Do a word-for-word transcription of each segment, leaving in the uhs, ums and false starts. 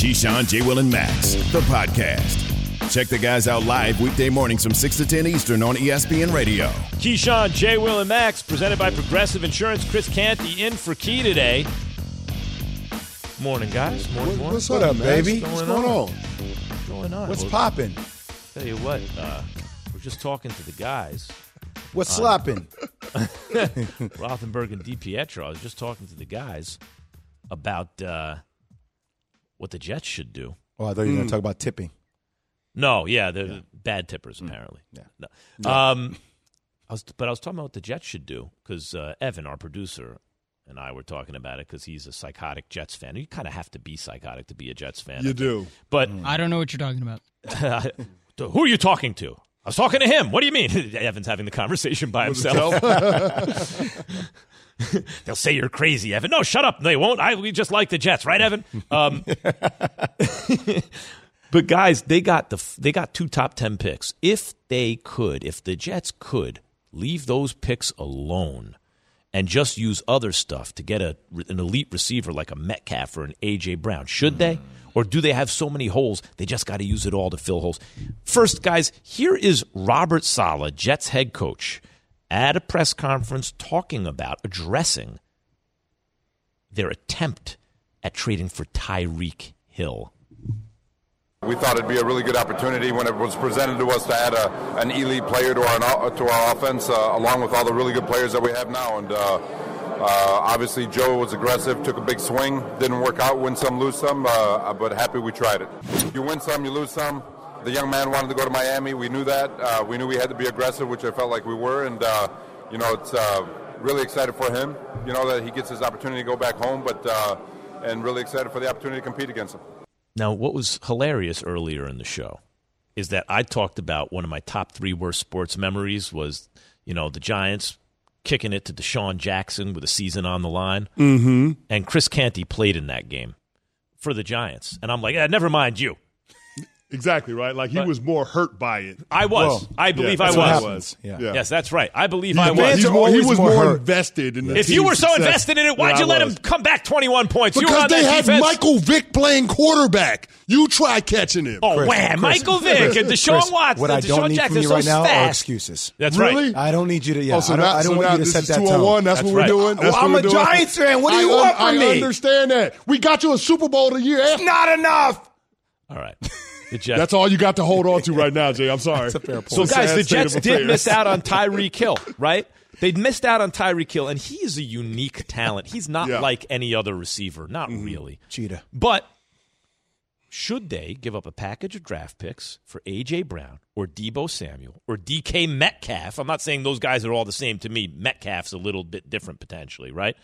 Keyshawn, J. Will, and Max, the podcast. Check the guys out live weekday mornings from six to ten Eastern on E S P N Radio. Keyshawn, J. Will, and Max, presented by Progressive Insurance. Chris Canty in for Key today. Morning, guys. Morning, morning. What's up, baby? What's going on? What's going on? What's popping? Tell you what, uh, we're just talking to the guys. What's um, slopping? Rothenberg and DiPietro. I was just talking to the guys about uh, what the Jets should do. Oh, I thought you were mm. going to talk about tipping. No, yeah, they're yeah. bad tippers, apparently. Mm. Yeah. No. Um, I was, but I was talking about what the Jets should do, because uh, Evan, our producer, and I were talking about it, because he's a psychotic Jets fan. You kind of have to be psychotic to be a Jets fan. You do. But mm. I don't know what you're talking about. Who are you talking to? I was talking to him. What do you mean? Evan's having the conversation by himself. They'll say you're crazy, Evan. No, shut up. They won't. I, we just like the Jets, right, Evan? Um, but, guys, they got the they got two top ten picks. If they could, if the Jets could leave those picks alone and just use other stuff to get a, an elite receiver like a Metcalf or an A J. Brown, should they? Or do they have so many holes, they just got to use it all to fill holes? First, guys, here is Robert Saleh, Jets head coach, at a press conference talking about addressing their attempt at trading for Tyreek Hill. We thought it'd be a really good opportunity when it was presented to us to add a, an elite player to our to our offense, uh, along with all the really good players that we have now. And uh, uh, obviously, Joe was aggressive, took a big swing, didn't work out, win some, lose some, uh, but happy we tried it. You win some, you lose some. The young man wanted to go to Miami. We knew that. Uh, we knew we had to be aggressive, which I felt like we were. And, uh, you know, it's uh, really excited for him, you know, that he gets his opportunity to go back home, but uh, and really excited for the opportunity to compete against him. Now, what was hilarious earlier in the show is that I talked about one of my top three worst sports memories was, you know, the Giants kicking it to Deshaun Jackson with a season on the line. Mm-hmm. And Chris Canty played in that game for the Giants. And I'm like, eh, never mind you. Exactly, right? Like, he but, was more hurt by it. I was. Well, I believe yeah, I was. was. Yeah. Yeah. Yes, that's right. I believe he, I was. More, he was more, more invested in the If you were so success. invested in it, why'd yeah, you I let was. him come back twenty-one points? Because you were on they had defense. Michael Vick playing quarterback. You try catching him. Oh, Chris, wham. Chris, Michael Vick Chris, and Deshaun Chris, Watson. What I don't Deshaun need Jackson from you right so now fast. are excuses. That's right. Really? I don't need you to, yeah. Oh, so I don't, now, I don't so want you to set that tone. That's what we're doing. I'm a Giants fan. What do you want from me? I understand that. We got you a Super Bowl the year after. Not enough. All right. That's all you got to hold on to right now, Jay. I'm sorry. That's a fair point. So, guys, the Jets did miss out on Tyreek Hill, right? They missed out on Tyreek Hill, and he is a unique talent. He's not yeah. like any other receiver. Not mm-hmm. really. Cheetah. But should they give up a package of draft picks for A J. Brown or Deebo Samuel or D K. Metcalf? I'm not saying those guys are all the same to me. Metcalf's a little bit different potentially, right?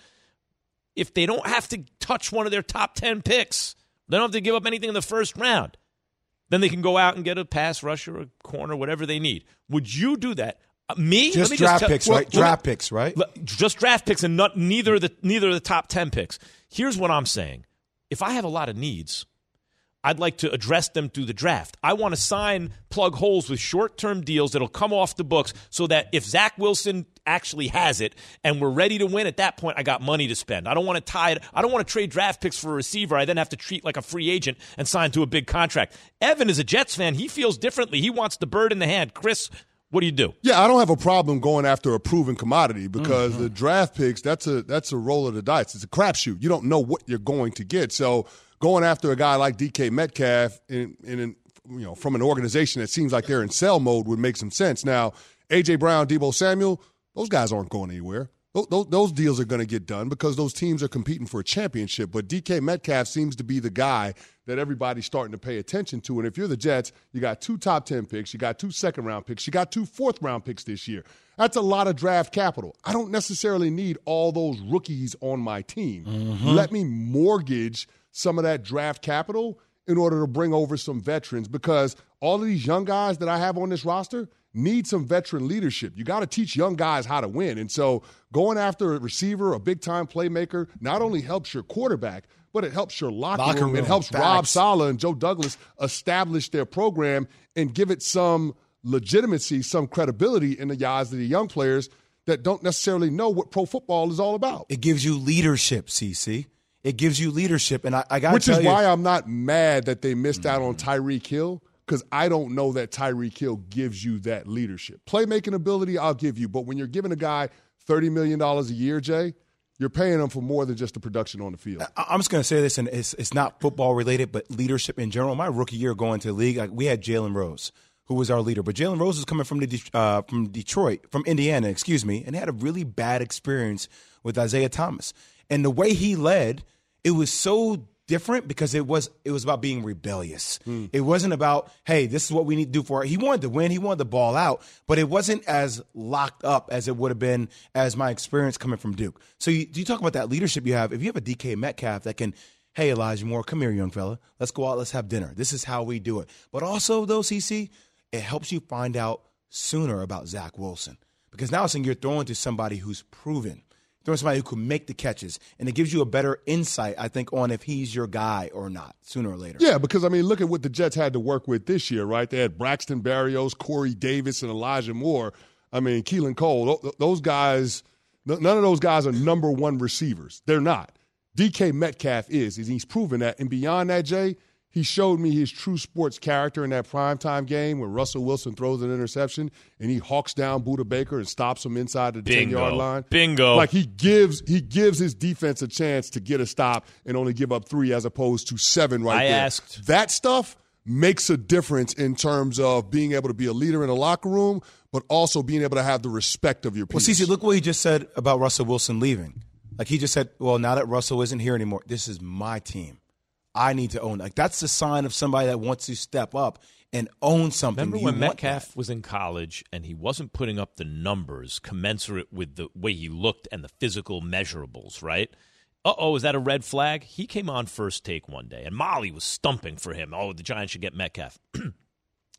If they don't have to touch one of their top ten picks, they don't have to give up anything in the first round. Then they can go out and get a pass rusher, a corner, whatever they need. Would you do that? Uh, me? Just Let me draft just picks, well, right? Draft me, picks, right? Just draft picks and not, neither of the neither of the top ten picks. Here's what I'm saying. If I have a lot of needs, I'd like to address them through the draft. I want to sign plug holes with short-term deals that'll come off the books so that if Zach Wilson actually has it and we're ready to win at that point, I got money to spend. I don't want to tie it. I don't want to trade draft picks for a receiver I then have to treat like a free agent and sign to a big contract. Evan is a Jets fan. He feels differently. He wants the bird in the hand. Chris, what do you do? Yeah, I don't have a problem going after a proven commodity because mm-hmm. the draft picks, that's a that's a roll of the dice. It's a crapshoot. You don't know what you're going to get. So going after a guy like D K. Metcalf in, in, in you know from an organization that seems like they're in sell mode would make some sense. Now, A J. Brown, Deebo Samuel, those guys aren't going anywhere. Those, those deals are going to get done because those teams are competing for a championship. But D K. Metcalf seems to be the guy that everybody's starting to pay attention to. And if you're the Jets, you got two top ten picks, you got two second-round picks, you got two fourth-round picks this year. That's a lot of draft capital. I don't necessarily need all those rookies on my team. Mm-hmm. Let me mortgage some of that draft capital in order to bring over some veterans because all of these young guys that I have on this roster – need some veteran leadership. You got to teach young guys how to win. And so going after a receiver, a big-time playmaker, not only helps your quarterback, but it helps your locker, locker room. room. It helps Facts. Rob Saleh and Joe Douglas establish their program and give it some legitimacy, some credibility in the eyes of the young players that don't necessarily know what pro football is all about. It gives you leadership, C C. It gives you leadership. And I, I got to tell you. Which is why I'm not mad that they missed mm-hmm. out on Tyreek Hill, because I don't know that Tyreek Hill gives you that leadership. Playmaking ability, I'll give you. But when you're giving a guy thirty million dollars a year, Jay, you're paying them for more than just the production on the field. I, I'm just going to say this, and it's, it's not football-related, but leadership in general. My rookie year going to the league, like, we had Jalen Rose, who was our leader. But Jalen Rose was coming from the uh, from Detroit, from Indiana, excuse me, and had a really bad experience with Isaiah Thomas. And the way he led, it was so different because it was it was about being rebellious. Mm. It wasn't about, hey, this is what we need to do for it. He wanted to win. He wanted to ball out. But it wasn't as locked up as it would have been as my experience coming from Duke. So you, you talk about that leadership you have. If you have a D K Metcalf that can, hey, Elijah Moore, come here, young fella. Let's go out. Let's have dinner. This is how we do it. But also, though, C C, it helps you find out sooner about Zach Wilson. Because now it's when you're throwing to somebody who's proven. Throwing somebody who can make the catches, and it gives you a better insight, I think, on if he's your guy or not sooner or later. Yeah, because, I mean, look at what the Jets had to work with this year, right? They had Braxton Berrios, Corey Davis, and Elijah Moore. I mean, Keelan Cole, those guys, none of those guys are number one receivers. They're not. D K Metcalf is, and he's proven that. And beyond that, Jay, he showed me his true sports character in that primetime game where Russell Wilson throws an interception and he hawks down Budda Baker and stops him inside the ten-yard line. Bingo. Like he gives he gives his defense a chance to get a stop and only give up three as opposed to seven right I there. I asked. That stuff makes a difference in terms of being able to be a leader in the locker room, but also being able to have the respect of your peers. Well, Cece, look what he just said about Russell Wilson leaving. Like he just said, well, now that Russell isn't here anymore, this is my team. I need to own. Like that's the sign of somebody that wants to step up and own something. Remember you when Metcalf that. was in college and he wasn't putting up the numbers commensurate with the way he looked and the physical measurables, right? Uh-oh, is that a red flag? He came on First Take one day, and Molly was stumping for him. Oh, the Giants should get Metcalf.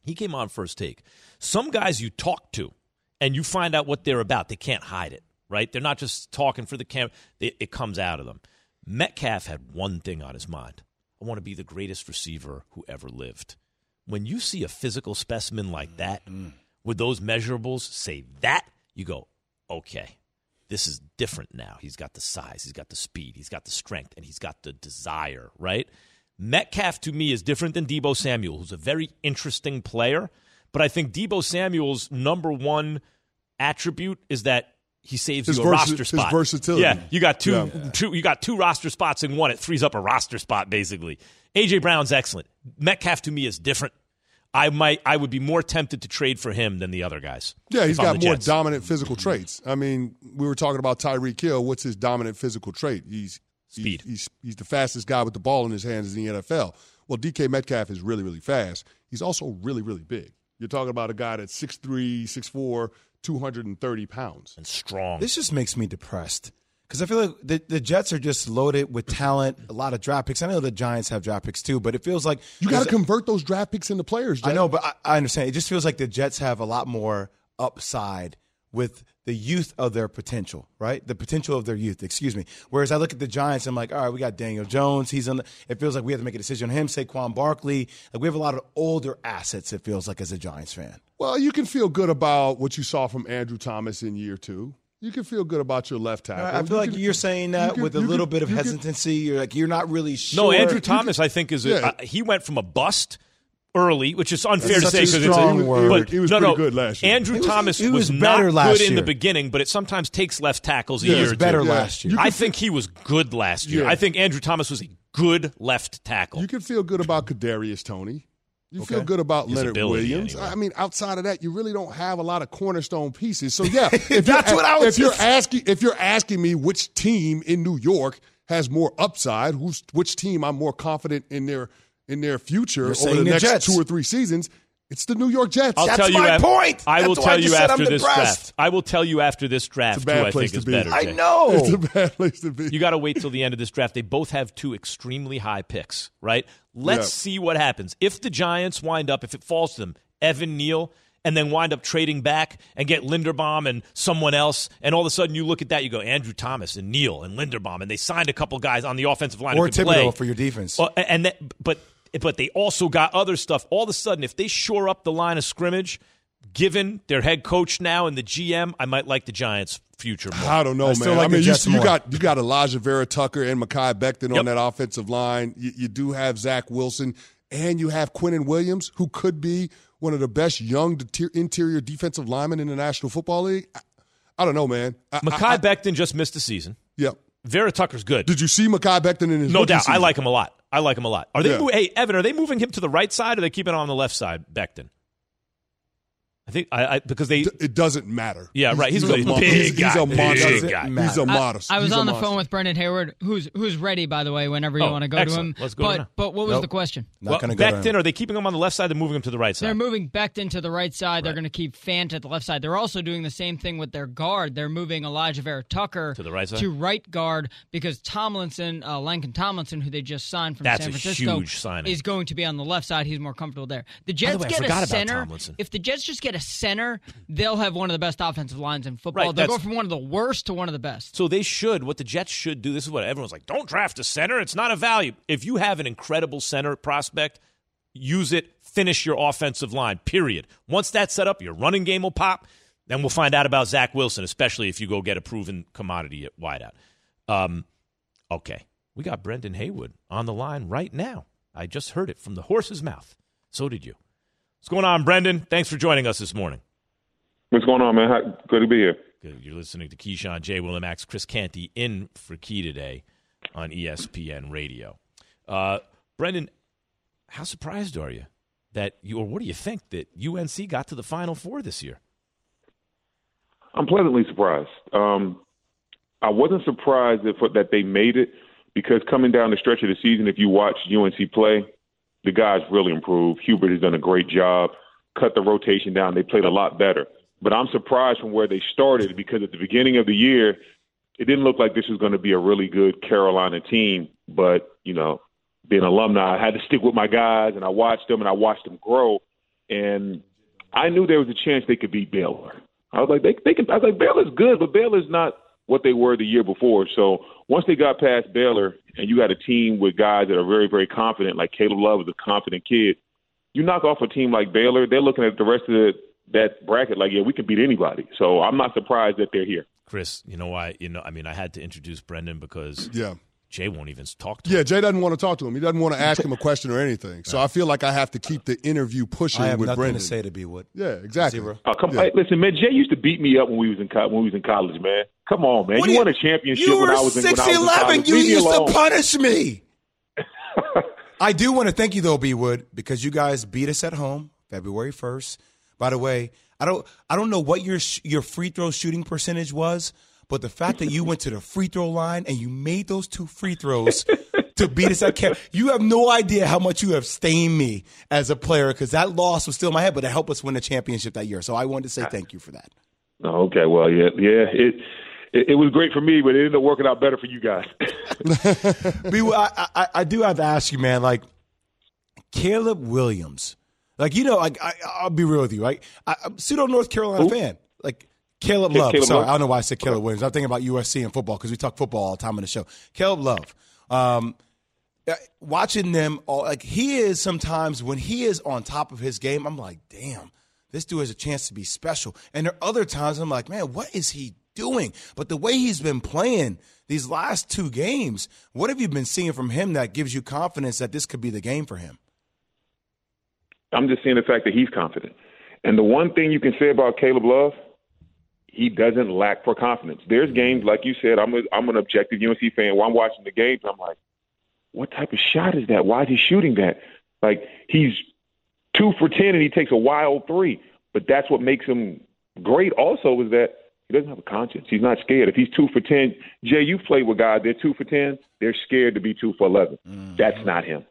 He came on First Take. Some guys you talk to, and you find out what they're about. They can't hide it, right? They're not just talking for the camera. They, it comes out of them. Metcalf had one thing on his mind. I want to be the greatest receiver who ever lived. When you see a physical specimen like that, mm-hmm. with those measurables, say that, you go, okay, this is different now. He's got the size, he's got the speed, he's got the strength, and he's got the desire, right? Metcalf, to me, is different than Deebo Samuel, who's a very interesting player. But I think Deebo Samuel's number one attribute is that he saves his you a vers- roster spot. His versatility. Yeah, you got two, yeah. two, you got two roster spots in one. It frees up a roster spot, basically. A J. Brown's excellent. Metcalf, to me, is different. I might, I would be more tempted to trade for him than the other guys. Yeah, he's got more Jets. Dominant physical traits. I mean, we were talking about Tyreek Hill. What's his dominant physical trait? He's Speed. He's, he's, he's the fastest guy with the ball in his hands in the N F L. Well, D K Metcalf is really, really fast. He's also really, really big. You're talking about a guy that's six three, six four, two hundred thirty pounds. And strong. This just makes me depressed because I feel like the, the Jets are just loaded with talent, a lot of draft picks. I know the Giants have draft picks too, but it feels like you got to convert those draft picks into players, Jay. I know, but I, I understand. It just feels like the Jets have a lot more upside with the youth of their potential, right? The potential of their youth, excuse me. Whereas I look at the Giants, I'm like, all right, we got Daniel Jones. He's on. The, it feels like we have to make a decision on him, Saquon Barkley. Like we have a lot of older assets, it feels like, as a Giants fan. Well, you can feel good about what you saw from Andrew Thomas in year two. You can feel good about your left tackle. I feel you like can, you're saying that you can, with a little can, bit of you hesitancy. Can, you're like you're not really sure. No, Andrew Thomas, can, I think, is a, yeah. uh, he went from a bust early, which is unfair to say because it's a word. But he was no, pretty no, good last year. Andrew was, Thomas was, was not good year. in the beginning, but it sometimes takes left tackles a yeah, year. He was better yeah. last year. I think he was good last year. Yeah. I think Andrew Thomas was a good left tackle. You can feel good about Kadarius Toney. You okay. feel good about His Leonard ability, Williams. Anyway. I mean, outside of that, you really don't have a lot of cornerstone pieces. So yeah, if that's what I was. If just... you're asking, if you're asking me which team in New York has more upside, who's which team I'm more confident in their in their future over the, the next Jets. two or three seasons, it's the New York Jets. I'll that's tell you my af- point. I will that's tell you after this draft. I will tell you after this draft. It's a bad who place I think to be. Better, I know it's a bad place to be. You got to wait till the end of this draft. They both have two extremely high picks, right? Let's yeah. see what happens. If the Giants wind up, if it falls to them, Evan Neal, and then wind up trading back and get Linderbaum and someone else, and all of a sudden you look at that, you go Andrew Thomas and Neal and Linderbaum, and they signed a couple guys on the offensive line or Thibodeau for your defense, uh, and that, but. But they also got other stuff. All of a sudden, if they shore up the line of scrimmage, given their head coach now and the G M, I might like the Giants' future more. I don't know, I man. Like I mean, you, you got you got Elijah, Vera Tucker, and Mekhi Becton yep. on that offensive line. You, you do have Zach Wilson, and you have Quinnen Williams, who could be one of the best young de- interior defensive linemen in the National Football League. I, I don't know, man. I, Mekhi I, Becton just missed the season. Yep. Vera Tucker's good. Did you see Mekhi Becton in his No doubt. Season? I like him a lot. I like him a lot. Are they? Yeah. Move, hey, Evan, are they moving him to the right side or are they keeping him on the left side, Becton? I think I, I because they. It doesn't matter. Yeah, right. He's, he's, he's a mon- big he's, guy. He's a monster. Big guy. He's a modest. I, I was he's on the monster. phone with Brendan Haywood, who's who's ready, by the way, whenever you oh, want to go excellent. to him. Let's go. But, but what was nope. the question? Not well, gonna go Becton, to him. Are they keeping him on the left side? They're moving him to the right side. They're moving Becton to the right side. Right. They're going to keep Fant at the left side. They're also doing the same thing with their guard. They're moving Elijah Vera Tucker to the right side? To right guard because Tomlinson, uh, Laken Tomlinson, who they just signed from That's San Francisco, huge signing. Is going to be on the left side. He's more comfortable there. The Jets get a center. If the Jets just get a center, they'll have one of the best offensive lines in football. Right, they'll go from one of the worst to one of the best. So they should, what the Jets should do, this is what everyone's like, don't draft a center, it's not a value. If you have an incredible center prospect, use it, finish your offensive line, period. Once that's set up, your running game will pop, then we'll find out about Zach Wilson, especially if you go get a proven commodity at wideout. Um, okay, we got Brendan Haywood on the line right now. I just heard it from the horse's mouth. So did you. What's going on, Brendan? Thanks for joining us this morning. What's going on, man? How, good to be here. Good. You're listening to Keyshawn, J. Will, and Max. Chris Canty in for Key today on E S P N Radio. Uh, Brendan, how surprised are you that you, or what do you think that U N C got to the Final Four this year? I'm pleasantly surprised. Um, I wasn't surprised if, that they made it because coming down the stretch of the season, if you watch U N C play, the guys really improved. Hubert has done a great job, cut the rotation down. They played a lot better. But I'm surprised from where they started because at the beginning of the year, it didn't look like this was going to be a really good Carolina team. But, you know, being an alumni, I had to stick with my guys, and I watched them, and I watched them grow. And I knew there was a chance they could beat Baylor. I was like, they, they can, I was like, Baylor's good, but Baylor's not what they were the year before. So once they got past Baylor and you got a team with guys that are very, very confident, like Caleb Love is a confident kid, you knock off a team like Baylor, they're looking at the rest of the, that bracket like, yeah, we can beat anybody. So I'm not surprised that they're here. Chris, you know why? You know, I mean, I had to introduce Brendan because yeah. Jay won't even talk to him. Yeah, Jay doesn't want to talk to him. He doesn't want to ask him a question or anything. So no. I feel like I have to keep the interview pushing with Brendan. I have nothing to say to B. Wood. Yeah, exactly. Zero. Oh, come yeah. Hey, listen, man, Jay used to beat me up when we was in co- when we was in college, man. Come on, man. You, you won a championship when I was in college. You were six eleven. You used to punish me. I do want to thank you, though, B. Wood, because you guys beat us at home February first. By the way, I don't I don't know what your your free throw shooting percentage was, but the fact that you went to the free throw line and you made those two free throws to beat us at camp, you have no idea how much you have stained me as a player because that loss was still in my head, but it helped us win the championship that year. So I wanted to say thank you for that. Okay, well, yeah, yeah, it it, it was great for me, but it ended up working out better for you guys. I, I, I do have to ask you, man, like Caleb Williams, like, you know, like I, I'll be real with you, right? I, I'm pseudo North Carolina Ooh. fan, like. Caleb Love. Caleb Sorry, Love. I don't know why I said Caleb Williams. I'm thinking about U S C and football because we talk football all the time on the show. Caleb Love. Um, watching them, all, like he is sometimes when he is on top of his game, I'm like, damn, this dude has a chance to be special. And there are other times I'm like, man, what is he doing? But the way he's been playing these last two games, what have you been seeing from him that gives you confidence that this could be the game for him? I'm just seeing the fact that he's confident. And the one thing you can say about Caleb Love, he doesn't lack for confidence. There's games, like you said, I'm a, I'm an objective U N C fan. While I'm watching the games, I'm like, what type of shot is that? Why is he shooting that? Like, he's two for ten and he takes a wild three. But that's what makes him great also is that he doesn't have a conscience. He's not scared. If he's two for ten, Jay, you've played with guys. They're two for ten. They're scared to be two for eleven. Mm-hmm. That's not him.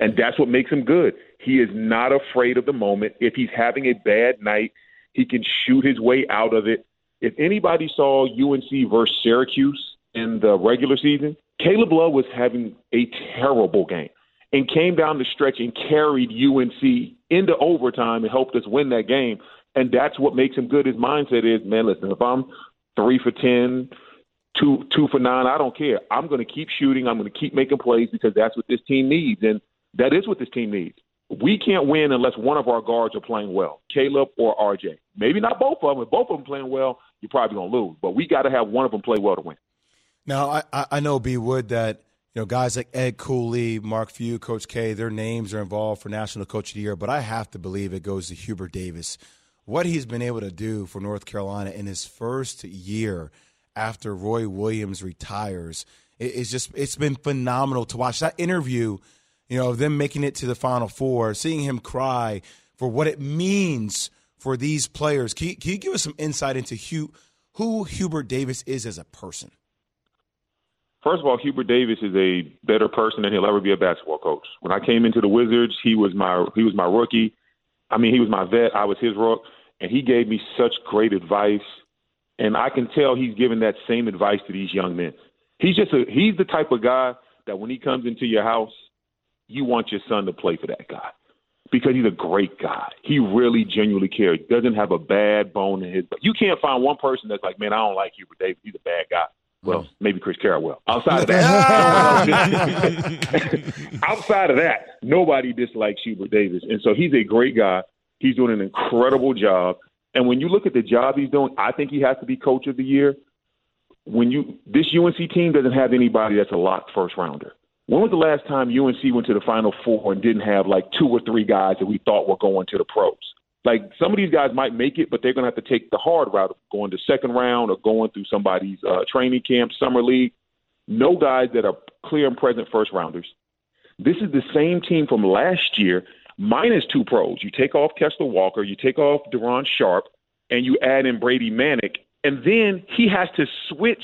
And that's what makes him good. He is not afraid of the moment. If he's having a bad night, he can shoot his way out of it. If anybody saw U N C versus Syracuse in the regular season, Caleb Love was having a terrible game and came down the stretch and carried U N C into overtime and helped us win that game. And that's what makes him good. His mindset is, man, listen, if I'm three for ten, two, two for nine, I don't care. I'm going to keep shooting. I'm going to keep making plays because that's what this team needs. And that is what this team needs. we can't win unless one of our guards are playing well, Caleb or R J. Maybe not both of them. If both of them playing well, you're probably going to lose. But we got to have one of them play well to win. Now, I, I know, B. Wood, that you know guys like Ed Cooley, Mark Few, Coach K, their names are involved for National Coach of the Year, but I have to believe it goes to Hubert Davis. What he's been able to do for North Carolina in his first year after Roy Williams retires, it's just it's been phenomenal to watch. That interview, you know, them making it to the Final Four, seeing him cry for what it means for these players. Can you, can you give us some insight into Hugh, who Hubert Davis is as a person? First of all, Hubert Davis is a better person than he'll ever be a basketball coach. When I came into the Wizards, he was my he was my rookie. I mean, he was my vet. I was his rook, and he gave me such great advice. And I can tell he's giving that same advice to these young men. He's just a, he's the type of guy that when he comes into your house, you want your son to play for that guy because he's a great guy. He really genuinely cares. He doesn't have a bad bone in his butt. You can't find one person that's like, man, I don't like Hubert Davis. He's a bad guy. Well, maybe Chris Carrawell. Outside of that, outside of that, nobody dislikes Hubert Davis. And so he's a great guy. He's doing an incredible job. And when you look at the job he's doing, I think he has to be Coach of the Year. When you this U N C team doesn't have anybody that's a locked first rounder. When was the last time U N C went to the Final Four and didn't have like two or three guys that we thought were going to the pros? Like some of these guys might make it, but they're going to have to take the hard route of going to second round or going through somebody's uh, training camp, summer league. No guys that are clear and present first rounders. This is the same team from last year, minus two pros. You take off Kessler Walker, you take off Deron Sharp, and you add in Brady Manek. And then he has to switch.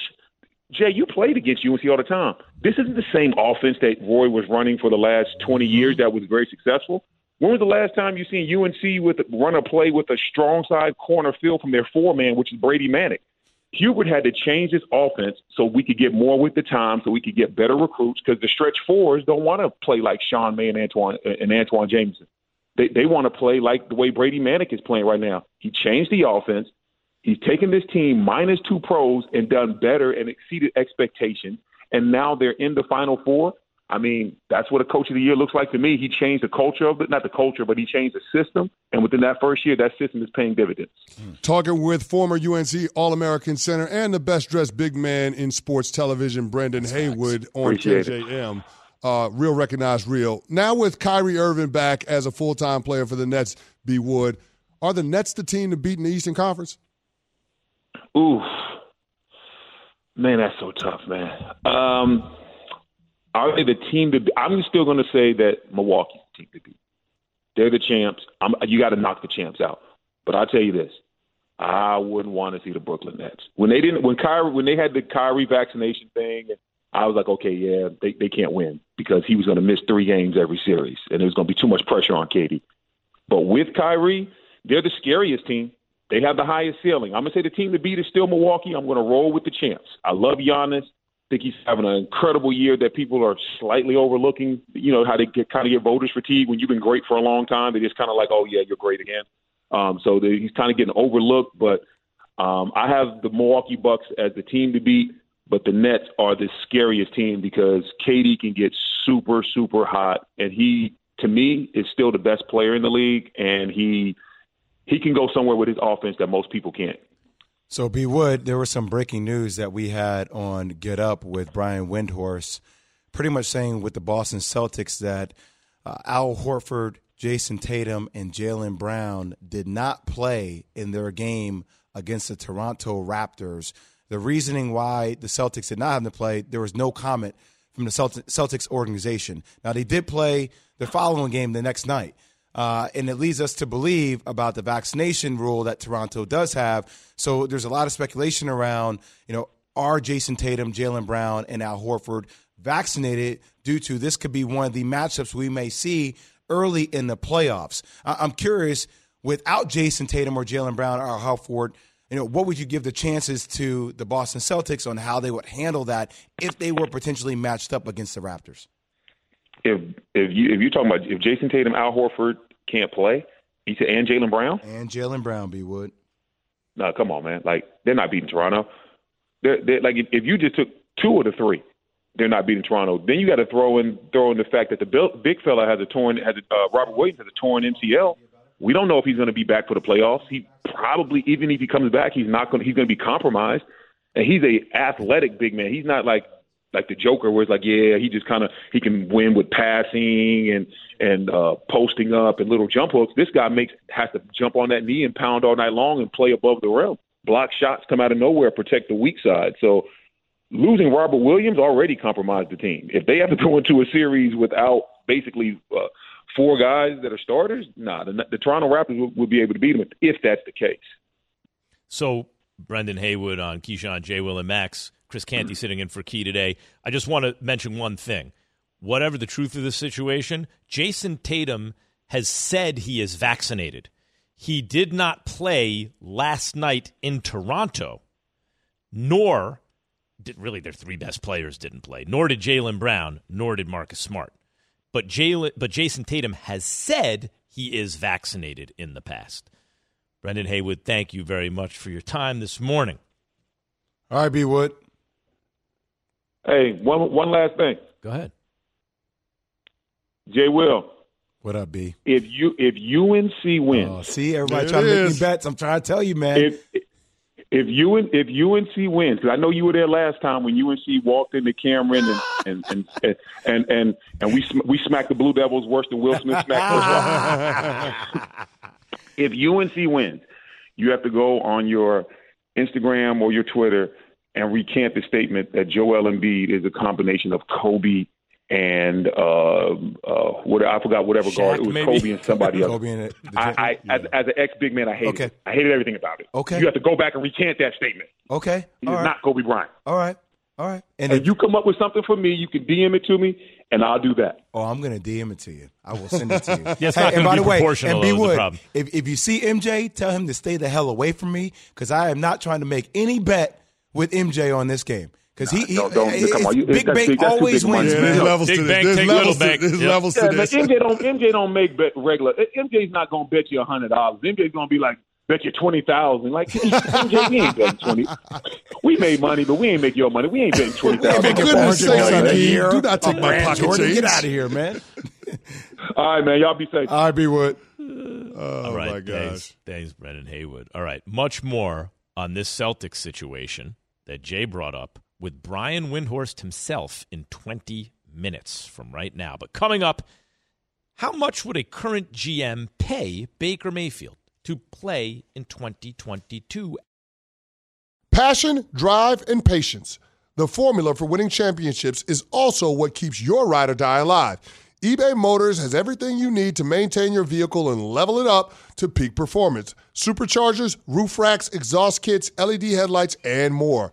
Jay, you played against U N C all the time. This isn't the same offense that Roy was running for the last twenty years that was very successful. When was the last time you seen U N C with run a play with a strong side corner field from their four-man, which is Brady Manek? Hubert had to change his offense so we could get more with the time, so we could get better recruits, because the stretch fours don't want to play like Sean May and Antoine and Antoine Jameson. They, they want to play like the way Brady Manek is playing right now. He changed the offense. He's taken this team minus two pros and done better and exceeded expectations, and now they're in the Final Four. I mean, that's what a Coach of the Year looks like to me. He changed the culture of it, not the culture, but he changed the system. And within that first year, that system is paying dividends. Talking with former U N C All-American center and the best-dressed big man in sports television, Brendan that's Haywood, nice. on Appreciate K J M. Uh, real recognized real. Now with Kyrie Irving back as a full-time player for the Nets, B. Wood, are the Nets the team to beat in the Eastern Conference? Oof. Man, that's so tough, man. Um... Are they the team to be? I'm still going to say that Milwaukee's the team to beat. They're the champs. I'm, you got to knock the champs out. But I'll tell you this: I wouldn't want to see the Brooklyn Nets when they didn't when Kyrie when they had the Kyrie vaccination thing. I was like, okay, yeah, they they can't win because he was going to miss three games every series, and there was going to be too much pressure on K D. But with Kyrie, they're the scariest team. They have the highest ceiling. I'm going to say the team to beat is still Milwaukee. I'm going to roll with the champs. I love Giannis. I think he's having an incredible year that people are slightly overlooking, you know, how they get, kind of get voters fatigue. When you've been great for a long time, they're just kind of like, oh, yeah, you're great again. Um, so they, he's kind of getting overlooked. But um, I have the Milwaukee Bucks as the team to beat, but the Nets are the scariest team because K D can get super, super hot. And he, to me, is still the best player in the league. And he he can go somewhere with his offense that most people can't. So, B. Wood, there was some breaking news that we had on Get Up with Brian Windhorst, pretty much saying with the Boston Celtics that uh, Al Horford, Jason Tatum, and Jaylen Brown did not play in their game against the Toronto Raptors. The reasoning why the Celtics did not have to play, there was no comment from the Celtics organization. Now, they did play the following game the next night. Uh, and it leads us to believe about the vaccination rule that Toronto does have. So there's a lot of speculation around, you know, are Jason Tatum, Jaylen Brown, and Al Horford vaccinated due to this could be one of the matchups we may see early in the playoffs. I- I'm curious, without Jason Tatum or Jaylen Brown or Al Horford, you know, what would you give the chances to the Boston Celtics on how they would handle that if they were potentially matched up against the Raptors? If if you if you're talking about if Jason Tatum, Al Horford can't play, he said, and Jaylen Brown and Jaylen Brown, B. Wood. No, come on, man. Like they're not beating Toronto. They're, they're like if, if you just took two of the three, they're not beating Toronto. Then you got to throw in throw in the fact that the big fella has a torn, has a, uh, Robert Williams has a torn M C L. We don't know if he's going to be back for the playoffs. He probably, even if he comes back, he's not going. He's going to be compromised, and he's a athletic big man. He's not like like the Joker, where it's like, yeah, he just kind of he can win with passing and and uh, posting up and little jump hooks. This guy makes has to jump on that knee and pound all night long and play above the rim, block shots, come out of nowhere, protect the weak side. So losing Robert Williams already compromised the team. If they have to go into a series without basically uh, four guys that are starters, nah, the, the Toronto Raptors will, will be able to beat them if that's the case. So Brendan Haywood on Keyshawn, J. Will, and Max. Chris Canty sitting in for Key today. I just want to mention one thing. Whatever the truth of the situation, Jason Tatum has said he is vaccinated. He did not play last night in Toronto, nor did really their three best players didn't play, nor did Jaylen Brown, nor did Marcus Smart. But Jaylen, but Jason Tatum has said he is vaccinated in the past. Brendan Haywood, thank you very much for your time this morning. All right, B. Wood. Hey, one one last thing. Go ahead. J. Will. What up, B? If you if U N C wins, oh, see everybody trying to make me bets. I'm trying to tell you, man. If if you if U N C wins, because I know you were there last time when U N C walked into Cameron and and and and and, and, and we sm- we smacked the Blue Devils worse than Will Smith smacked those. If U N C wins, you have to go on your Instagram or your Twitter and recant the statement that Joel Embiid is a combination of Kobe and uh, uh, what I forgot whatever Shaq, guard. It was maybe. Kobe and somebody else. Kobe and the, the, I, I, yeah. as, as an ex-big man, I hated okay. it. I hated everything about it. Okay. You have to go back and recant that statement. Okay. He is right. Not Kobe Bryant. All right. All right. And if you come up with something for me, you can D M it to me, and I'll do that. Oh, I'm going to D M it to you. I will send it to you. Yes, hey, and by the way, and B. Wood, if, if you see M J, tell him to stay the hell away from me because I am not trying to make any bet with M J on this game. Because nah, he, he don't, don't, it's, come on, you, Big Bank big, always wins. Yeah, there's levels big to this. Bank, there's levels, to, there's yep. levels yeah, to this. But M J don't, M J don't make bet regular. M J's not going to bet you one hundred dollars. M J's going to be like, bet you twenty thousand dollars. Like, M J, we ain't betting twenty. We made money, but we ain't make your money. We ain't betting twenty thousand dollars. For goodness sakes, do not take oh, my man, pocket change. Get out of here, man. All right, man. Y'all be safe. All right, B. Wood. Oh, all right, my gosh. Thanks, thanks, Brendan Haywood. All right, much more on this Celtics situation that Jay brought up with Brian Windhorst himself in twenty minutes from right now. But coming up, how much would a current G M pay Baker Mayfield to play in twenty twenty-two? Passion, drive, and patience. The formula for winning championships is also what keeps your ride or die alive. eBay Motors has everything you need to maintain your vehicle and level it up to peak performance. Superchargers, roof racks, exhaust kits, L E D headlights, and more.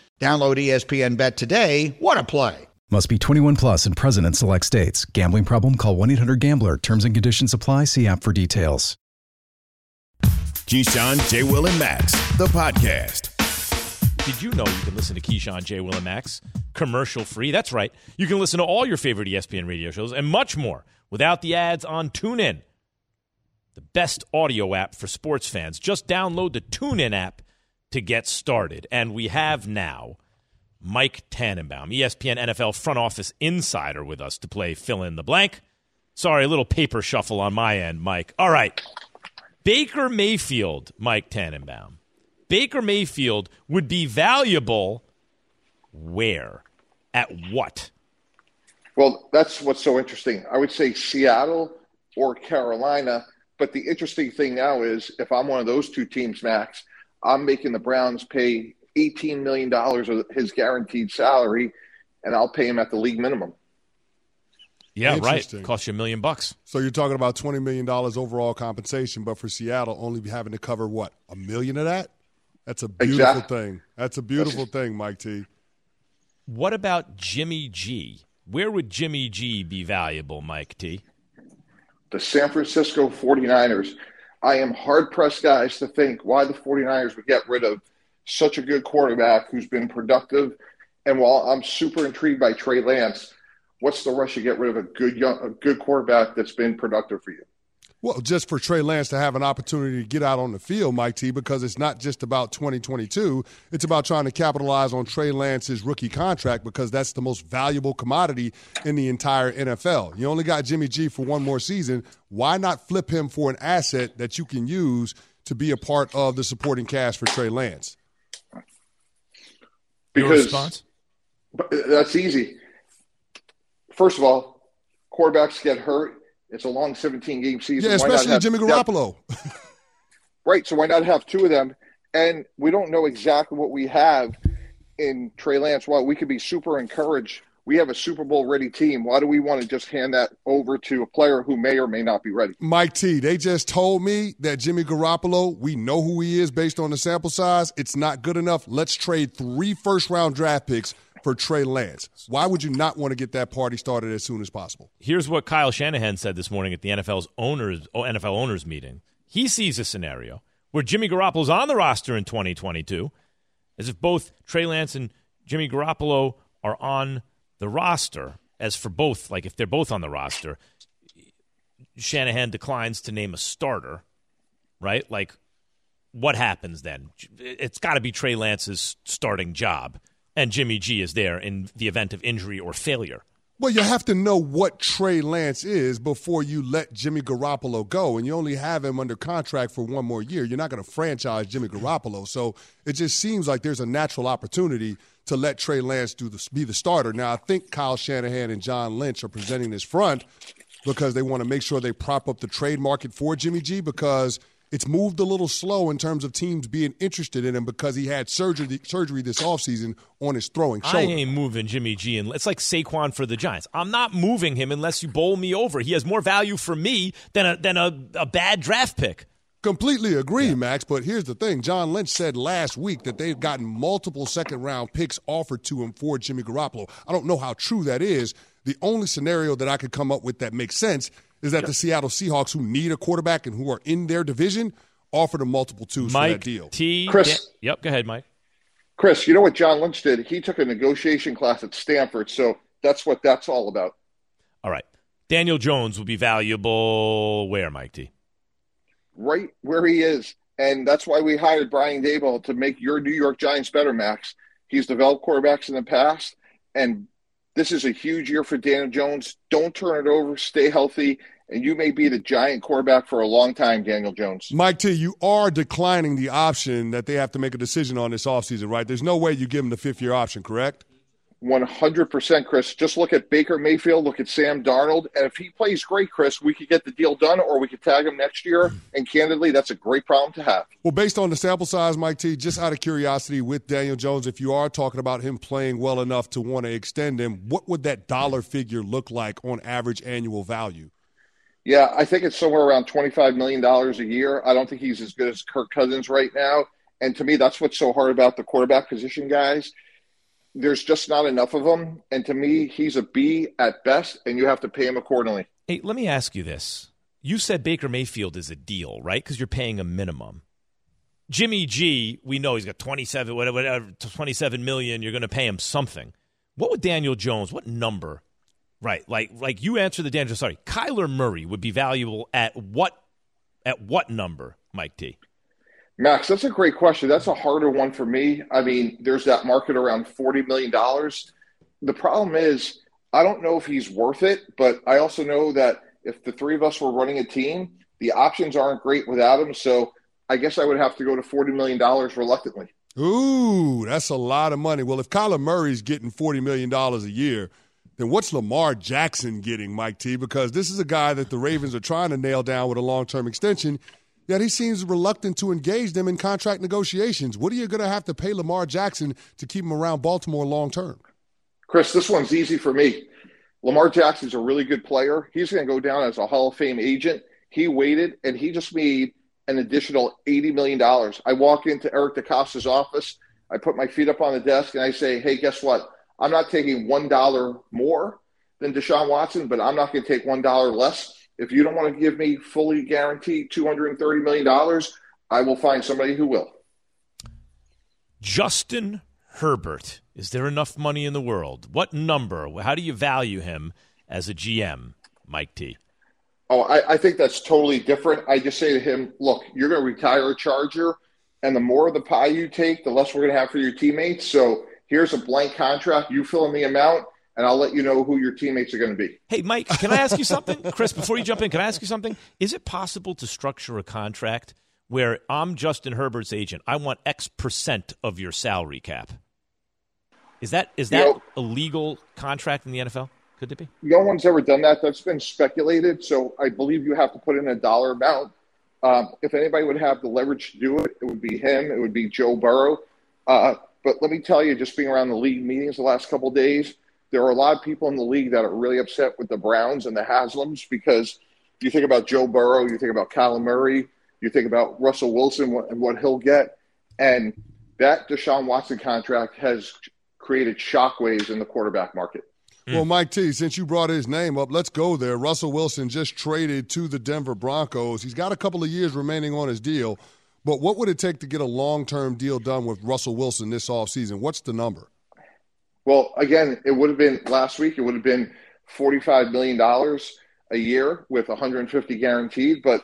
Download E S P N Bet today. What a play. Must be twenty-one plus and present in select states. Gambling problem? Call one eight hundred gambler. Terms and conditions apply. See app for details. Keyshawn, J. Will, and Max, the podcast. Did you know you can listen to Keyshawn, J. Will, and Max commercial free? That's right. You can listen to all your favorite E S P N radio shows and much more without the ads on TuneIn, the best audio app for sports fans. Just download the TuneIn app to get started. And we have now Mike Tannenbaum, E S P N N F L front office insider, with us to play fill in the blank. Sorry, a little paper shuffle on my end, Mike. All right. Baker Mayfield, Mike Tannenbaum. Baker Mayfield would be valuable where? At what? Well, that's what's so interesting. I would say Seattle or Carolina. But the interesting thing now is if I'm one of those two teams, Max, I'm making the Browns pay eighteen million dollars of his guaranteed salary, and I'll pay him at the league minimum. Yeah, right. Cost you a million bucks. So you're talking about twenty million dollars overall compensation, but for Seattle, only having to cover, what, a million of that? That's a beautiful exactly. thing. That's a beautiful thing, Mike T. What about Jimmy G? Where would Jimmy G be valuable, Mike T? The San Francisco forty-niners. I am hard-pressed, guys, to think why the forty-niners would get rid of such a good quarterback who's been productive. And while I'm super intrigued by Trey Lance, what's the rush to get rid of a good young, a good quarterback that's been productive for you? Well, just for Trey Lance to have an opportunity to get out on the field, Mike T, because it's not just about twenty twenty-two. It's about trying to capitalize on Trey Lance's rookie contract because that's the most valuable commodity in the entire N F L. You only got Jimmy G for one more season. Why not flip him for an asset that you can use to be a part of the supporting cast for Trey Lance? Because that's easy. First of all, quarterbacks get hurt. It's a long seventeen-game season. Yeah, especially Jimmy Garoppolo. Right, so why not have two of them? And we don't know exactly what we have in Trey Lance. While we could be super encouraged, we have a Super Bowl-ready team. Why do we want to just hand that over to a player who may or may not be ready? Mike T, they just told me that Jimmy Garoppolo, we know who he is based on the sample size. It's not good enough. Let's trade three first-round draft picks for Trey Lance. Why would you not want to get that party started as soon as possible? Here's what Kyle Shanahan said this morning at the N F L's owners, oh, N F L owners meeting. He sees a scenario where Jimmy Garoppolo's on the roster in twenty twenty-two, as if both Trey Lance and Jimmy Garoppolo are on the roster. As for both, like if they're both on the roster, Shanahan declines to name a starter, right? Like, what happens then? It's got to be Trey Lance's starting job. And Jimmy G is there in the event of injury or failure. Well, you have to know what Trey Lance is before you let Jimmy Garoppolo go, and you only have him under contract for one more year. You're not going to franchise Jimmy Garoppolo. So it just seems like there's a natural opportunity to let Trey Lance do the, be the starter. Now, I think Kyle Shanahan and John Lynch are presenting this front because they want to make sure they prop up the trade market for Jimmy G because – it's moved a little slow in terms of teams being interested in him because he had surgery surgery this offseason on his throwing shoulder. I ain't moving Jimmy G. And it's like Saquon for the Giants. I'm not moving him unless you bowl me over. He has more value for me than a, than a, a bad draft pick. Completely agree, yeah. Max, but here's the thing. John Lynch said last week that they've gotten multiple second-round picks offered to him for Jimmy Garoppolo. I don't know how true that is. The only scenario that I could come up with that makes sense is that the Seattle Seahawks, who need a quarterback and who are in their division, offered a multiple twos Mike for that deal. T. Chris. Yeah. Yep, go ahead, Mike. Chris, you know what John Lynch did? He took a negotiation class at Stanford, so that's what that's all about. All right. Daniel Jones will be valuable where, Mike T? Right where he is, and that's why we hired Brian Daboll to make your New York Giants better, Max. He's developed quarterbacks in the past, and this is a huge year for Daniel Jones. Don't turn it over. Stay healthy. And you may be the giant quarterback for a long time, Daniel Jones. Mike T, you are declining the option that they have to make a decision on this offseason, right? There's no way you give them the fifth-year option, correct? one hundred percent, Chris. Just look at Baker Mayfield, look at Sam Darnold. And if he plays great, Chris, we could get the deal done or we could tag him next year. And candidly, that's a great problem to have. Well, based on the sample size, Mike T, just out of curiosity with Daniel Jones, if you are talking about him playing well enough to want to extend him, what would that dollar figure look like on average annual value? Yeah, I think it's somewhere around twenty-five million dollars a year. I don't think he's as good as Kirk Cousins right now. And to me, that's what's so hard about the quarterback position, guys. There's just not enough of them. And to me, he's a B at best, and you have to pay him accordingly. Hey, let me ask you this. You said Baker Mayfield is a deal, right? Because you're paying a minimum. Jimmy G, we know he's got twenty-seven, whatever, twenty-seven million dollars. You're going to pay him something. What would Daniel Jones, what number? Right, like like you answer the Daniel. Sorry, Kyler Murray would be valuable at what at what number, Mike T? Max, that's a great question. That's a harder one for me. I mean, there's that market around forty million dollars. The problem is I don't know if he's worth it, but I also know that if the three of us were running a team, the options aren't great without him. So I guess I would have to go to forty million dollars reluctantly. Ooh, that's a lot of money. Well, if Kyler Murray's getting forty million dollars a year, then what's Lamar Jackson getting, Mike T? Because this is a guy that the Ravens are trying to nail down with a long-term extension, yet he seems reluctant to engage them in contract negotiations. What are you going to have to pay Lamar Jackson to keep him around Baltimore long-term? Chris, this one's easy for me. Lamar Jackson's a really good player. He's going to go down as a Hall of Fame agent. He waited, and he just made an additional eighty million dollars. I walk into Eric DaCosta's office. I put my feet up on the desk, and I say, hey, guess what? I'm not taking one dollar more than Deshaun Watson, but I'm not going to take one dollar less. If you don't want to give me fully guaranteed two hundred thirty million dollars, I will find somebody who will. Justin Herbert. Is there enough money in the world? What number? How do you value him as a G M, Mike T? Oh, I, I think that's totally different. I just say to him, look, you're going to retire a Charger, and the more of the pie you take, the less we're going to have for your teammates. So here's a blank contract. You fill in the amount, and I'll let you know who your teammates are going to be. Hey, Mike, can I ask you something? Chris, before you jump in, can I ask you something? Is it possible to structure a contract where I'm Justin Herbert's agent? I want X percent of your salary cap. Is that is that you know, a legal contract in the N F L? Could it be? No one's ever done that. That's been speculated. So I believe you have to put in a dollar amount. Um, if anybody would have the leverage to do it, it would be him. It would be Joe Burrow. Uh, but let me tell you, just being around the league meetings the last couple of days, there are a lot of people in the league that are really upset with the Browns and the Haslams because you think about Joe Burrow, you think about Kyler Murray, you think about Russell Wilson and what he'll get. And that Deshaun Watson contract has created shockwaves in the quarterback market. Well, Mike T, since you brought his name up, let's go there. Russell Wilson just traded to the Denver Broncos. He's got a couple of years remaining on his deal, but what would it take to get a long-term deal done with Russell Wilson this offseason? What's the number? Well, again, it would have been last week, it would have been forty-five million dollars a year with one hundred fifty guaranteed. But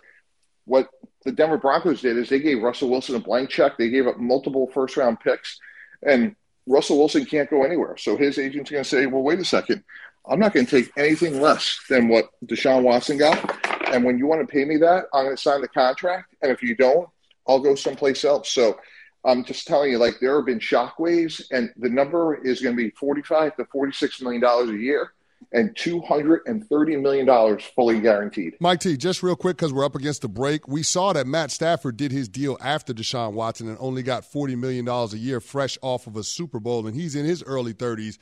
what the Denver Broncos did is they gave Russell Wilson a blank check. They gave up multiple first-round picks, and Russell Wilson can't go anywhere. So his agent's going to say, well, wait a second. I'm not going to take anything less than what Deshaun Watson got. And when you want to pay me that, I'm going to sign the contract. And if you don't, I'll go someplace else. So I'm just telling you, like, there have been shockwaves, and the number is going to be forty-five to forty-six million dollars a year and two hundred thirty million dollars fully guaranteed. Mike T, just real quick because we're up against the break. We saw that Matt Stafford did his deal after Deshaun Watson and only got forty million dollars a year fresh off of a Super Bowl, and he's in his early thirties.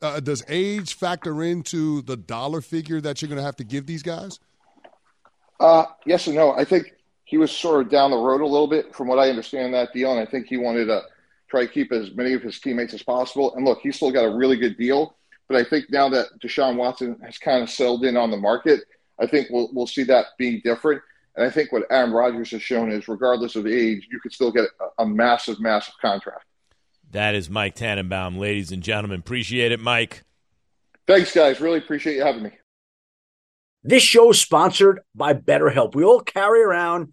Uh, does age factor into the dollar figure that you're going to have to give these guys? Uh, yes and no. I think he was sort of down the road a little bit from what I understand that deal, and I think he wanted to try to keep as many of his teammates as possible. And, look, he's still got a really good deal. But I think now that Deshaun Watson has kind of settled in on the market, I think we'll we'll see that being different. And I think what Aaron Rodgers has shown is regardless of age, you could still get a, a massive, massive contract. That is Mike Tannenbaum, ladies and gentlemen. Appreciate it, Mike. Thanks, guys. Really appreciate you having me. This show is sponsored by BetterHelp. We all carry around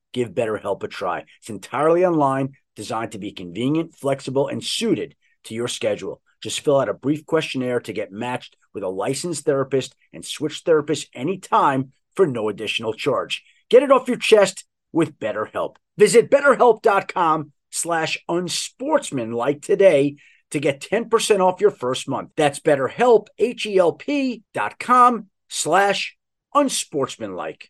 give BetterHelp a try. It's entirely online, designed to be convenient, flexible, and suited to your schedule. Just fill out a brief questionnaire to get matched with a licensed therapist and switch therapists anytime for no additional charge. Get it off your chest with BetterHelp. Visit BetterHelp.com slash unsportsmanlike today to get ten percent off your first month. That's BetterHelp, H-E-L-P dot com slash unsportsmanlike.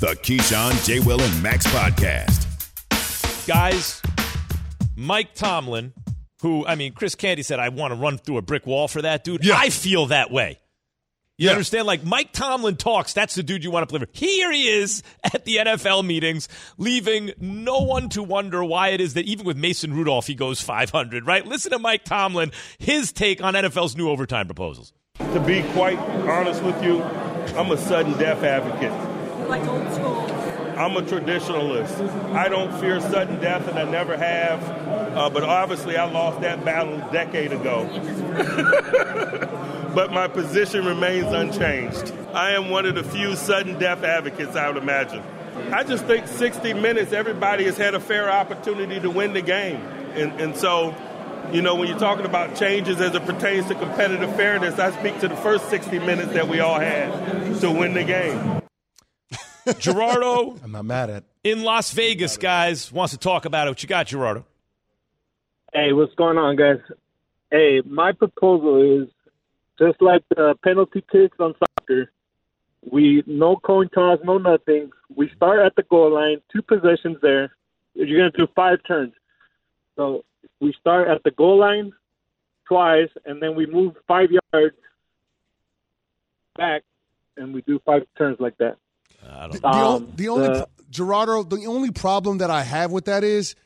The Keyshawn, J. Will, and Max podcast. Guys, Mike Tomlin who, I mean, Chris Canty said, I want to run through a brick wall for that dude. Yeah. I feel that way. You yeah. understand? Like, Mike Tomlin talks. That's the dude you want to play for. Here he is at the N F L meetings, leaving no one to wonder why it is that even with Mason Rudolph, he goes five hundred, right? Listen to Mike Tomlin, his take on N F L's new overtime proposals. To be quite honest with you, I'm a sudden death advocate. Like old school. I'm a traditionalist. I don't fear sudden death, and I never have. Uh, but obviously, I lost that battle a decade ago. But my position remains unchanged. I am one of the few sudden death advocates, I would imagine. I just think sixty minutes, everybody has had a fair opportunity to win the game. And, and so, you know, when you're talking about changes as it pertains to competitive fairness, I speak to the first sixty minutes that we all had to win the game. Gerardo, I'm not mad at in Las Vegas, guys, wants to talk about it. What you got, Gerardo? Hey, what's going on, guys? Hey, my proposal is just like the penalty kicks on soccer. We no coin toss, no nothing. We start at the goal line, two possessions there. You're going to do five turns. So we start at the goal line twice, and then we move five yards back, and we do five turns like that. I don't the, um, the, the only the, Gerardo, the only problem that I have with that is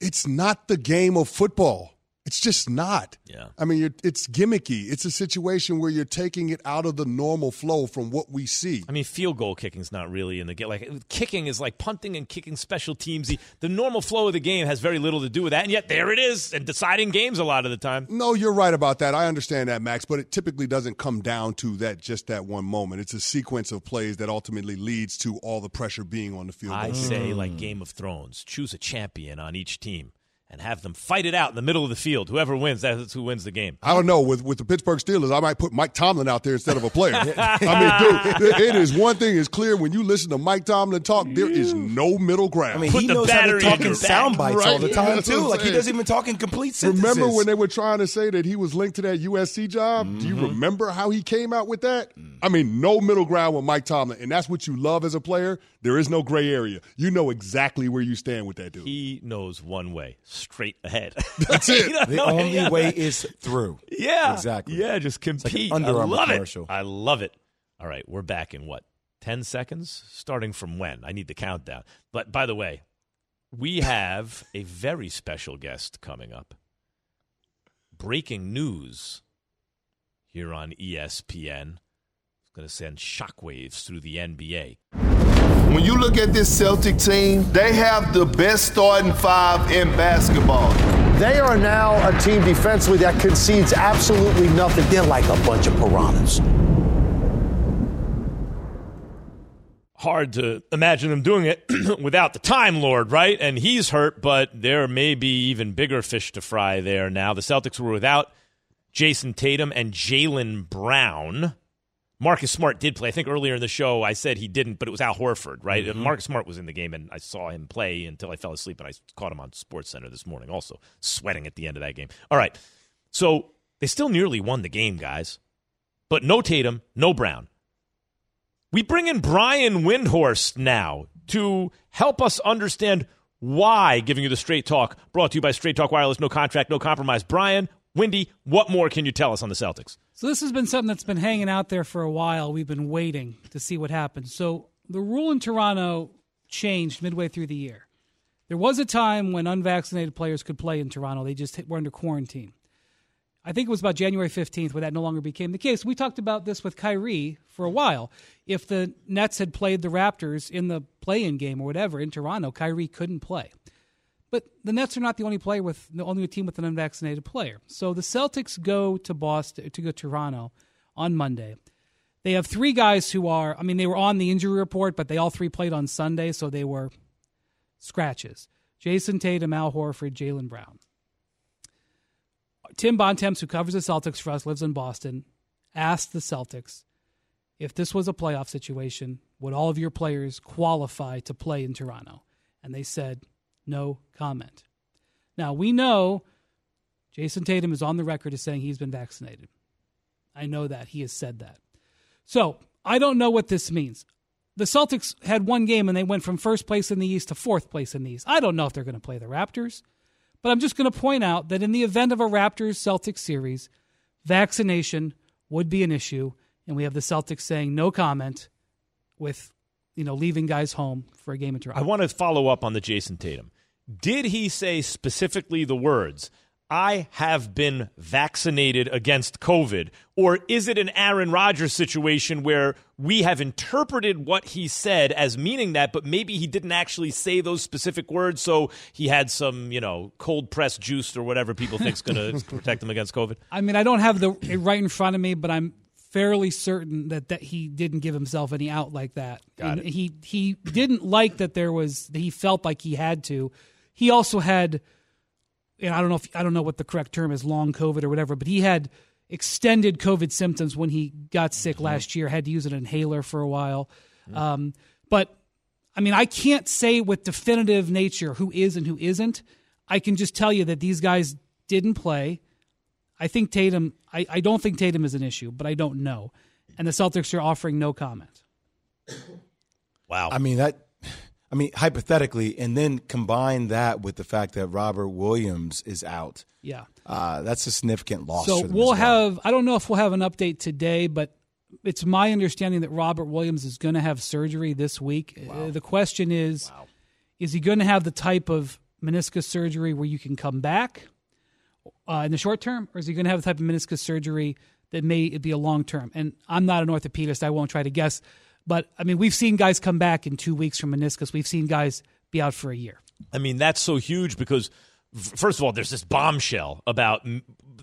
it's not the game of football. It's just not. Yeah. I mean, you're, it's gimmicky. It's a situation where you're taking it out of the normal flow from what we see. I mean, field goal kicking is not really in the game. Like, kicking is like punting and kicking, special teams. The normal flow of the game has very little to do with that, and yet there it is, and deciding games a lot of the time. No, you're right about that. I understand that, Max, but it typically doesn't come down to that just that one moment. It's a sequence of plays that ultimately leads to all the pressure being on the field. I say, mm. like Game of Thrones, choose a champion on each team. And have them fight it out in the middle of the field. Whoever wins, that's who wins the game. I don't know. With with the Pittsburgh Steelers, I might put Mike Tomlin out there instead of a player. I mean, dude, it is one thing is clear. When you listen to Mike Tomlin talk, there is no middle ground. I mean, put he knows how to talk in sound bites right? all the time, yeah, too. Like, he doesn't even talk in complete sentences. Remember when they were trying to say that he was linked to that U S C job? Mm-hmm. Do you remember how he came out with that? Mm. I mean, no middle ground with Mike Tomlin. And that's what you love as a player. There is no gray area. You know exactly where you stand with that dude. He knows one way. Straight ahead. That's it. The only yeah. way is through. Yeah. Exactly. Yeah, just compete. Like I love commercial. it. I love it. All right, we're back in what? ten seconds? Starting from when? I need the countdown. But by the way, we have a very special guest coming up. Breaking news here on E S P N. It's going to send shockwaves through the N B A. When you look at this Celtic team, they have the best starting five in basketball. They are now a team defensively that concedes absolutely nothing. They're like a bunch of piranhas. Hard to imagine them doing it without the Time Lord, right? And he's hurt, but there may be even bigger fish to fry there now. The Celtics were without Jason Tatum and Jaylen Brown. Marcus Smart did play. I think earlier in the show I said he didn't, but it was Al Horford, right? Mm-hmm. Marcus Smart was in the game, and I saw him play until I fell asleep, and I caught him on SportsCenter this morning also, sweating at the end of that game. All right, so they still nearly won the game, guys, but no Tatum, no Brown. We bring in Brian Windhorst now to help us understand why, giving you the Straight Talk, brought to you by Straight Talk Wireless, no contract, no compromise. Brian, Windy, what more can you tell us on the Celtics? So this has been something that's been hanging out there for a while. We've been waiting to see what happens. So the rule in Toronto changed midway through the year. There was a time when unvaccinated players could play in Toronto. They just were under quarantine. I think it was about January fifteenth where that no longer became the case. We talked about this with Kyrie for a while. If the Nets had played the Raptors in the play-in game or whatever in Toronto, Kyrie couldn't play. But the Nets are not the only player with the only team with an unvaccinated player. So the Celtics go to Boston to go to Toronto on Monday. They have three guys who are, I mean, they were on the injury report, but they all three played on Sunday, so they were scratches. Jason Tatum, Al Horford, Jaylen Brown. Tim Bontemps, who covers the Celtics for us, lives in Boston, asked the Celtics, if this was a playoff situation, would all of your players qualify to play in Toronto? And they said, no comment. Now, we know Jason Tatum is on the record as saying he's been vaccinated. I know that. He has said that. So, I don't know what this means. The Celtics had one game, and they went from first place in the East to fourth place in the East. I don't know if they're going to play the Raptors, But I'm just going to point out that in the event of a Raptors-Celtics series, vaccination would be an issue, and we have the Celtics saying no comment with, you know, leaving guys home for a game in Toronto. I want to follow up on the Jason Tatum. Did he say specifically the words, I have been vaccinated against COVID, or is it an Aaron Rodgers situation where we have interpreted what he said as meaning that, but maybe he didn't actually say those specific words, so he had some, you know, cold-pressed juice or whatever people think is going to protect him against COVID? I mean, I don't have the it right in front of me, but I'm fairly certain that, that he didn't give himself any out like that. Got it. He, he didn't like that there was – he felt like he had to. He also had – and I don't know if I don't know what the correct term is, long COVID or whatever, but he had extended COVID symptoms when he got sick last year, had to use an inhaler for a while. Yeah. Um, but, I mean, I can't say with definitive nature who is and who isn't. I can just tell you that these guys didn't play. I think Tatum, I, I don't think Tatum is an issue, but I don't know. And the Celtics are offering no comment. Wow. I mean, that... I mean, hypothetically, and then combine that with the fact that Robert Williams is out. Yeah. Uh, that's a significant loss for them as well. So we'll have – I don't know if we'll have an update today, but it's my understanding that Robert Williams is going to have surgery this week. Wow. Uh, the question is, wow. is he going to have the type of meniscus surgery where you can come back uh, in the short term, or is he going to have the type of meniscus surgery that may be a long term? And I'm not an orthopedist. I won't try to guess. But, I mean, we've seen guys come back in two weeks from meniscus. We've seen guys be out for a year. I mean, that's so huge because, first of all, there's this bombshell about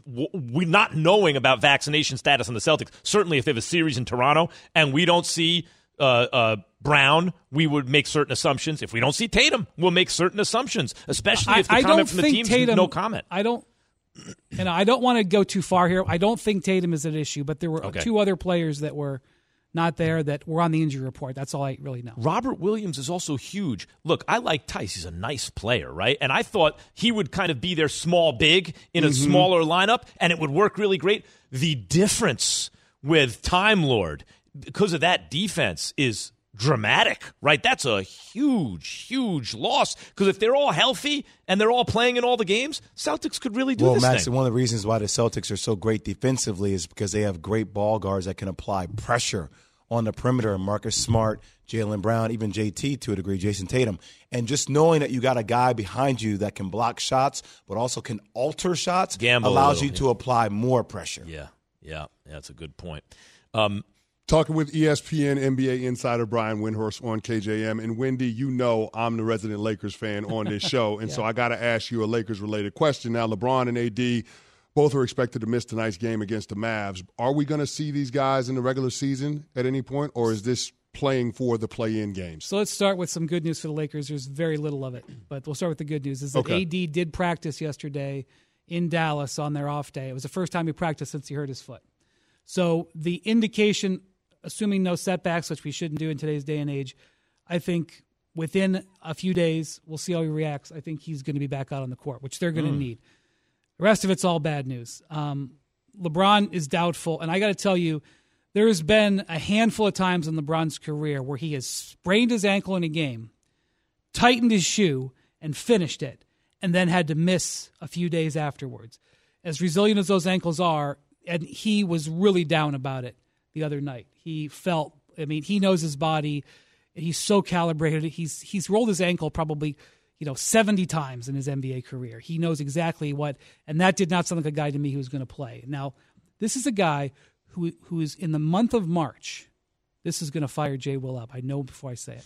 we not knowing about vaccination status on the Celtics. Certainly if they have a series in Toronto and we don't see uh, uh, Brown, we would make certain assumptions. If we don't see Tatum, we'll make certain assumptions, especially I, if the I comment from the team is no comment. I don't – and I don't want to go too far here. I don't think Tatum is an issue, but there were okay. two other players that were – not there that we're on the injury report. That's all I really know. Robert Williams is also huge. Look, I like Tice. He's a nice player, right? And I thought he would kind of be their small big in a mm-hmm. smaller lineup, and it would work really great. The difference with Time Lord, because of that defense, is dramatic, right? That's a huge, huge loss. Because if they're all healthy and they're all playing in all the games, Celtics could really do well, this Max, thing. Well, Max, one of the reasons why the Celtics are so great defensively is because they have great ball guards that can apply pressure on the perimeter. Marcus Smart, Jaylen Brown, even J T to a degree, Jason Tatum. And just knowing that you got a guy behind you that can block shots but also can alter shots Gamble allows little, you yeah. to apply more pressure. Yeah, yeah, that's a good point. Um Talking with E S P N N B A insider Brian Windhorst on K J M. And, Wendy, you know I'm the resident Lakers fan on this show, and yeah. so I got to ask you a Lakers-related question. Now, LeBron and A D, both are expected to miss tonight's game against the Mavs. Are we going to see these guys in the regular season at any point, or is this playing for the play-in games? So let's start with some good news for the Lakers. There's very little of it, but we'll start with the good news. Is that okay. A D did practice yesterday in Dallas on their off day. It was the first time he practiced since he hurt his foot. So the indication – assuming no setbacks, which we shouldn't do in today's day and age, I think within a few days, we'll see how he reacts. I think he's going to be back out on the court, which they're going to mm. need. The rest of it's all bad news. Um, LeBron is doubtful, and I got to tell you, there has been a handful of times in LeBron's career where he has sprained his ankle in a game, tightened his shoe, and finished it, and then had to miss a few days afterwards. As resilient as those ankles are, and he was really down about it the other night. He felt, I mean, he knows his body. He's so calibrated. He's he's rolled his ankle probably, you know, seventy times in his N B A career. He knows exactly what, and that did not sound like a guy to me who was going to play. Now, this is a guy who who is in the month of March. This is going to fire J. Will up. I know before I say it.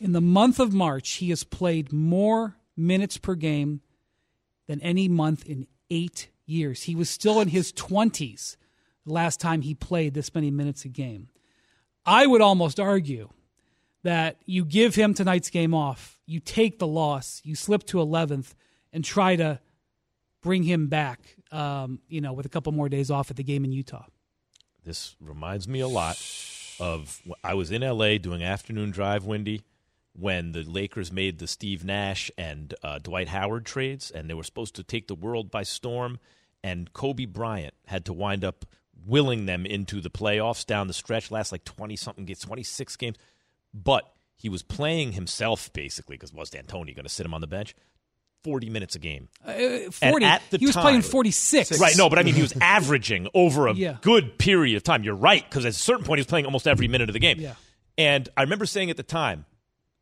In the month of March, he has played more minutes per game than any month in eight years. He was still in his twenties last time he played this many minutes a game. I would almost argue that you give him tonight's game off, you take the loss, you slip to eleventh, and try to bring him back, um, you know, with a couple more days off at the game in Utah. This reminds me a lot of I was in L A doing afternoon drive, Wendy, when the Lakers made the Steve Nash and uh, Dwight Howard trades, and they were supposed to take the world by storm, and Kobe Bryant had to wind up willing them into the playoffs down the stretch, last like twenty-something games, twenty-six games. But he was playing himself, basically, because was D'Antoni going to sit him on the bench? forty minutes a game. Uh, forty. At the he was time, playing forty-six. Right, no, but I mean he was averaging over a yeah. good period of time. You're right, because at a certain point he was playing almost every minute of the game. Yeah. And I remember saying at the time,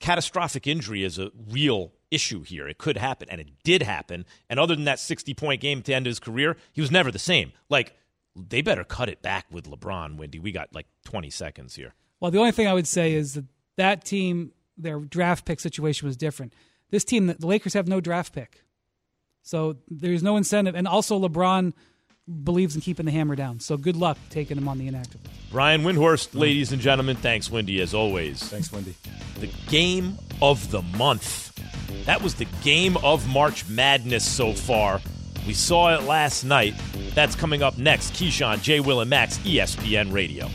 catastrophic injury is a real issue here. It could happen, and it did happen. And other than that sixty-point game to end his career, he was never the same. Like, they better cut it back with LeBron, Wendy. We got like twenty seconds here. Well, the only thing I would say is that that team, their draft pick situation was different. This team, the Lakers have no draft pick. So there's no incentive. And also LeBron believes in keeping the hammer down. So good luck taking him on the inactive. Brian Windhorst, ladies and gentlemen, thanks, Wendy, as always. Thanks, Wendy. The game of the month. That was the game of March Madness so far. We saw it last night. That's coming up next. Keyshawn, J. Will, and Max, E S P N Radio.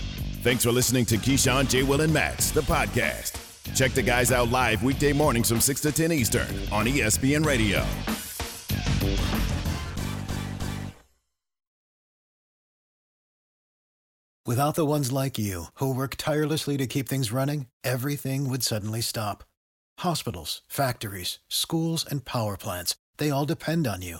Thanks for listening to Keyshawn, J. Will, and Max, the podcast. Check the guys out live weekday mornings from six to ten Eastern on E S P N Radio. Without the ones like you, who work tirelessly to keep things running, everything would suddenly stop. Hospitals, factories, schools, and power plants, they all depend on you.